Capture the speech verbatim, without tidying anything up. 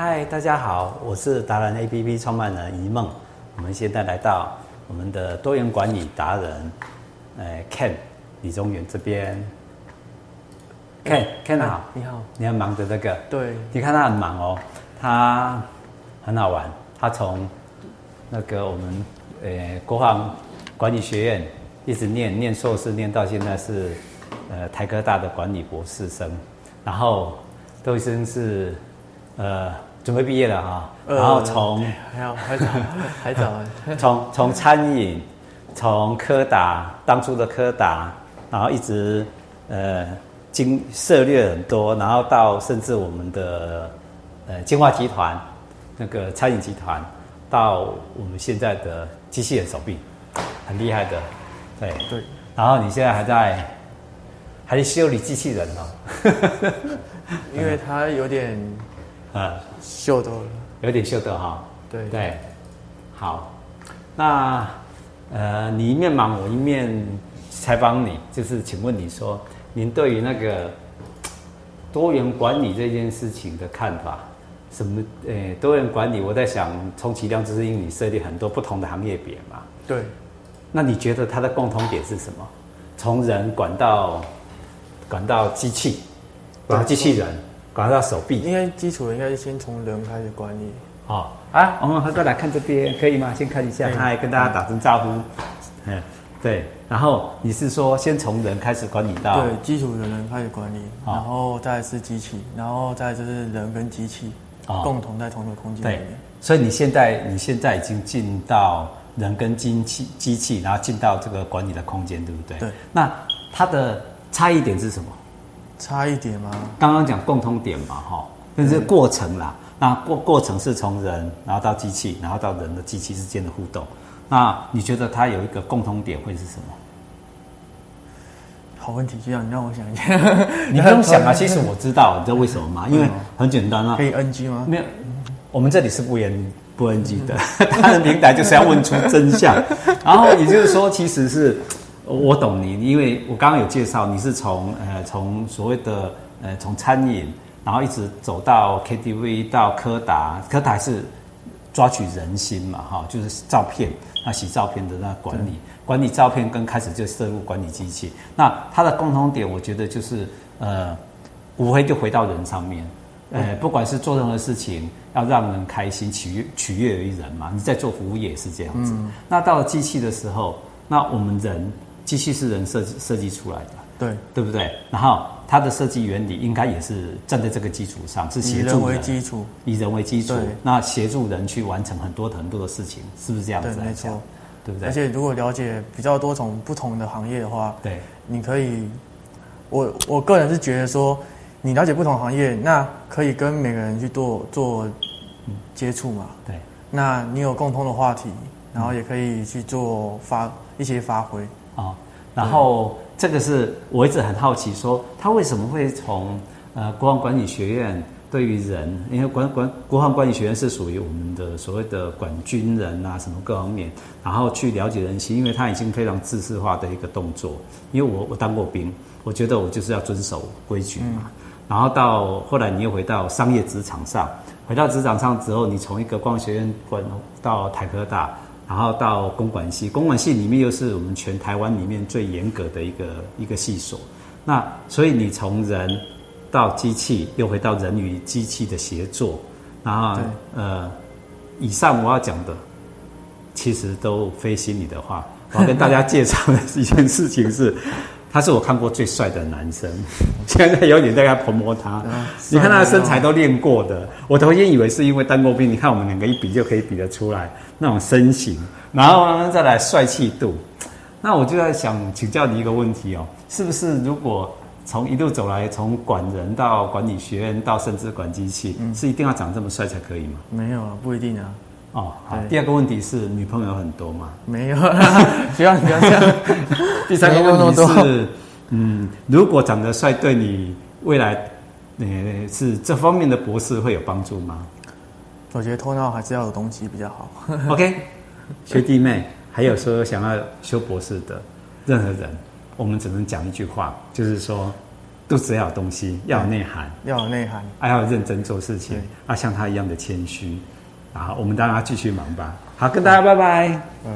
嗨，大家好，我是达人 A P P 创办人一梦。我们现在来到我们的多元管理达人，呃 ，Ken 李宗元这边。Ken，Ken、嗯、好，你好，你很忙的这个，对，你看他很忙哦，他很好玩，他从那个我们呃国防管理学院一直念念硕士，念到现在是呃台科大的管理博士生，然后都已经是呃准备毕业了哈、哦，然后从、呃、还好还早还早，还早从从餐饮，从科达当初的科达，然后一直呃。经涉略很多，然后到甚至我们的呃金华集团那个餐饮集团，到我们现在的机器人手臂，很厉害的，对对。然后你现在还在还在修理机器人哦，因为它有点呃秀逗了，有点秀逗哈、哦。对对，好，那呃你一面忙我一面采访你，就是请问你说。您对于那个多元管理这件事情的看法，什么？诶，多元管理，我在想，充其量就是因为你设立很多不同的行业别嘛。对。那你觉得它的共同点是什么？从人管到管到机器，管到机器人，管到手臂。应该基础应该是先从人开始管理。哦啊，我们再来看这边，可以吗？先看一下，嗨，跟大家打声招呼。嗯，对。然后你是说先从人开始管理到对基础的人开始管理，哦、然后再来是机器，然后再来就是人跟机器、哦、共同在同一个空间里面。对，所以你现在你现在已经进到人跟机器机器，然后进到这个管理的空间，对不对？对。那它的差异点是什么？差异点吗？刚刚讲共通点嘛，哈，就是过程啦。嗯、那过过程是从人，然后到机器，然后到人的机器之间的互动。那你觉得它有一个共同点会是什么？好问题，局长，你让我想一下。你不用想啊，其实我知道，你知道为什么吗？因为很简单啊。可以 N G 吗？没有，我们这里是不言不 N G 的。他的平台就是要问出真相。然后也就是说，其实是我懂你，因为我刚刚有介绍，你是从呃从所谓的呃从餐饮，然后一直走到 K T V， 到柯达，柯达是抓取人心嘛，哈，就是照片。那洗照片的那管理，管理照片跟开始就涉入管理机器。那它的共同点，我觉得就是呃，无非就回到人上面。呃，不管是做任何事情，要让人开心，取悦取悦于人嘛。你在做服务业也是这样子。嗯、那到了机器的时候，那我们人机器是人设计设计出来的，对对不对？然后它的设计原理应该也是站在这个基础上，是协助人，以人为基础，以人为基础，那协助人去完成很多很多的事情，是不是这样子来讲？对，没错。对不对？而且如果了解比较多种不同的行业的话，对，你可以，我我个人是觉得说，你了解不同行业，那可以跟每个人去做做接触嘛。对，那你有共通的话题，然后也可以去做发一些发挥啊、哦，然后。这个是我一直很好奇说，说他为什么会从呃国防管理学院对于人，因为管管国防管理学院是属于我们的所谓的管军人啊，什么各方面，然后去了解人心，因为他已经非常制式化的一个动作。因为我我当过兵，我觉得我就是要遵守规矩嘛。嗯、然后到后来你又回到商业职场上，回到职场上之后，你从一个国防学院管到台科大。然后到公管系，公管系里面又是我们全台湾里面最严格的一个一个系所。那所以你从人到机器，又回到人与机器的协作，然后呃，以上我要讲的其实都非心里的话。我要跟大家介绍的一件事情是，他是我看过最帅的男生，现在有点在跟他摸他。你看他的身材都练过的，我头先以为是因为当过兵，你看我们两个一比就可以比得出来那种身形，然后呢再来帅气度。那我就在想请教你一个问题哦，是不是如果从一路走来，从管人到管理学院到甚至管机器，嗯、是一定要长这么帅才可以吗？没有啊，不一定啊。哦，好。第二个问题是女朋友很多吗？没有啦，不要不要这样。第三个问题是，嗯，如果长得帅，对你未来，呃，是这方面的博士会有帮助吗？我觉得头脑还是要有东西比较好。OK， 学弟妹，还有说想要修博士的任何人，我们只能讲一句话，就是说，肚子要有东西，要有内涵，要有内涵，还要认真做事情，啊，像他一样的谦虚。好，我们当然要继续忙吧。好，跟大家拜拜。嗯。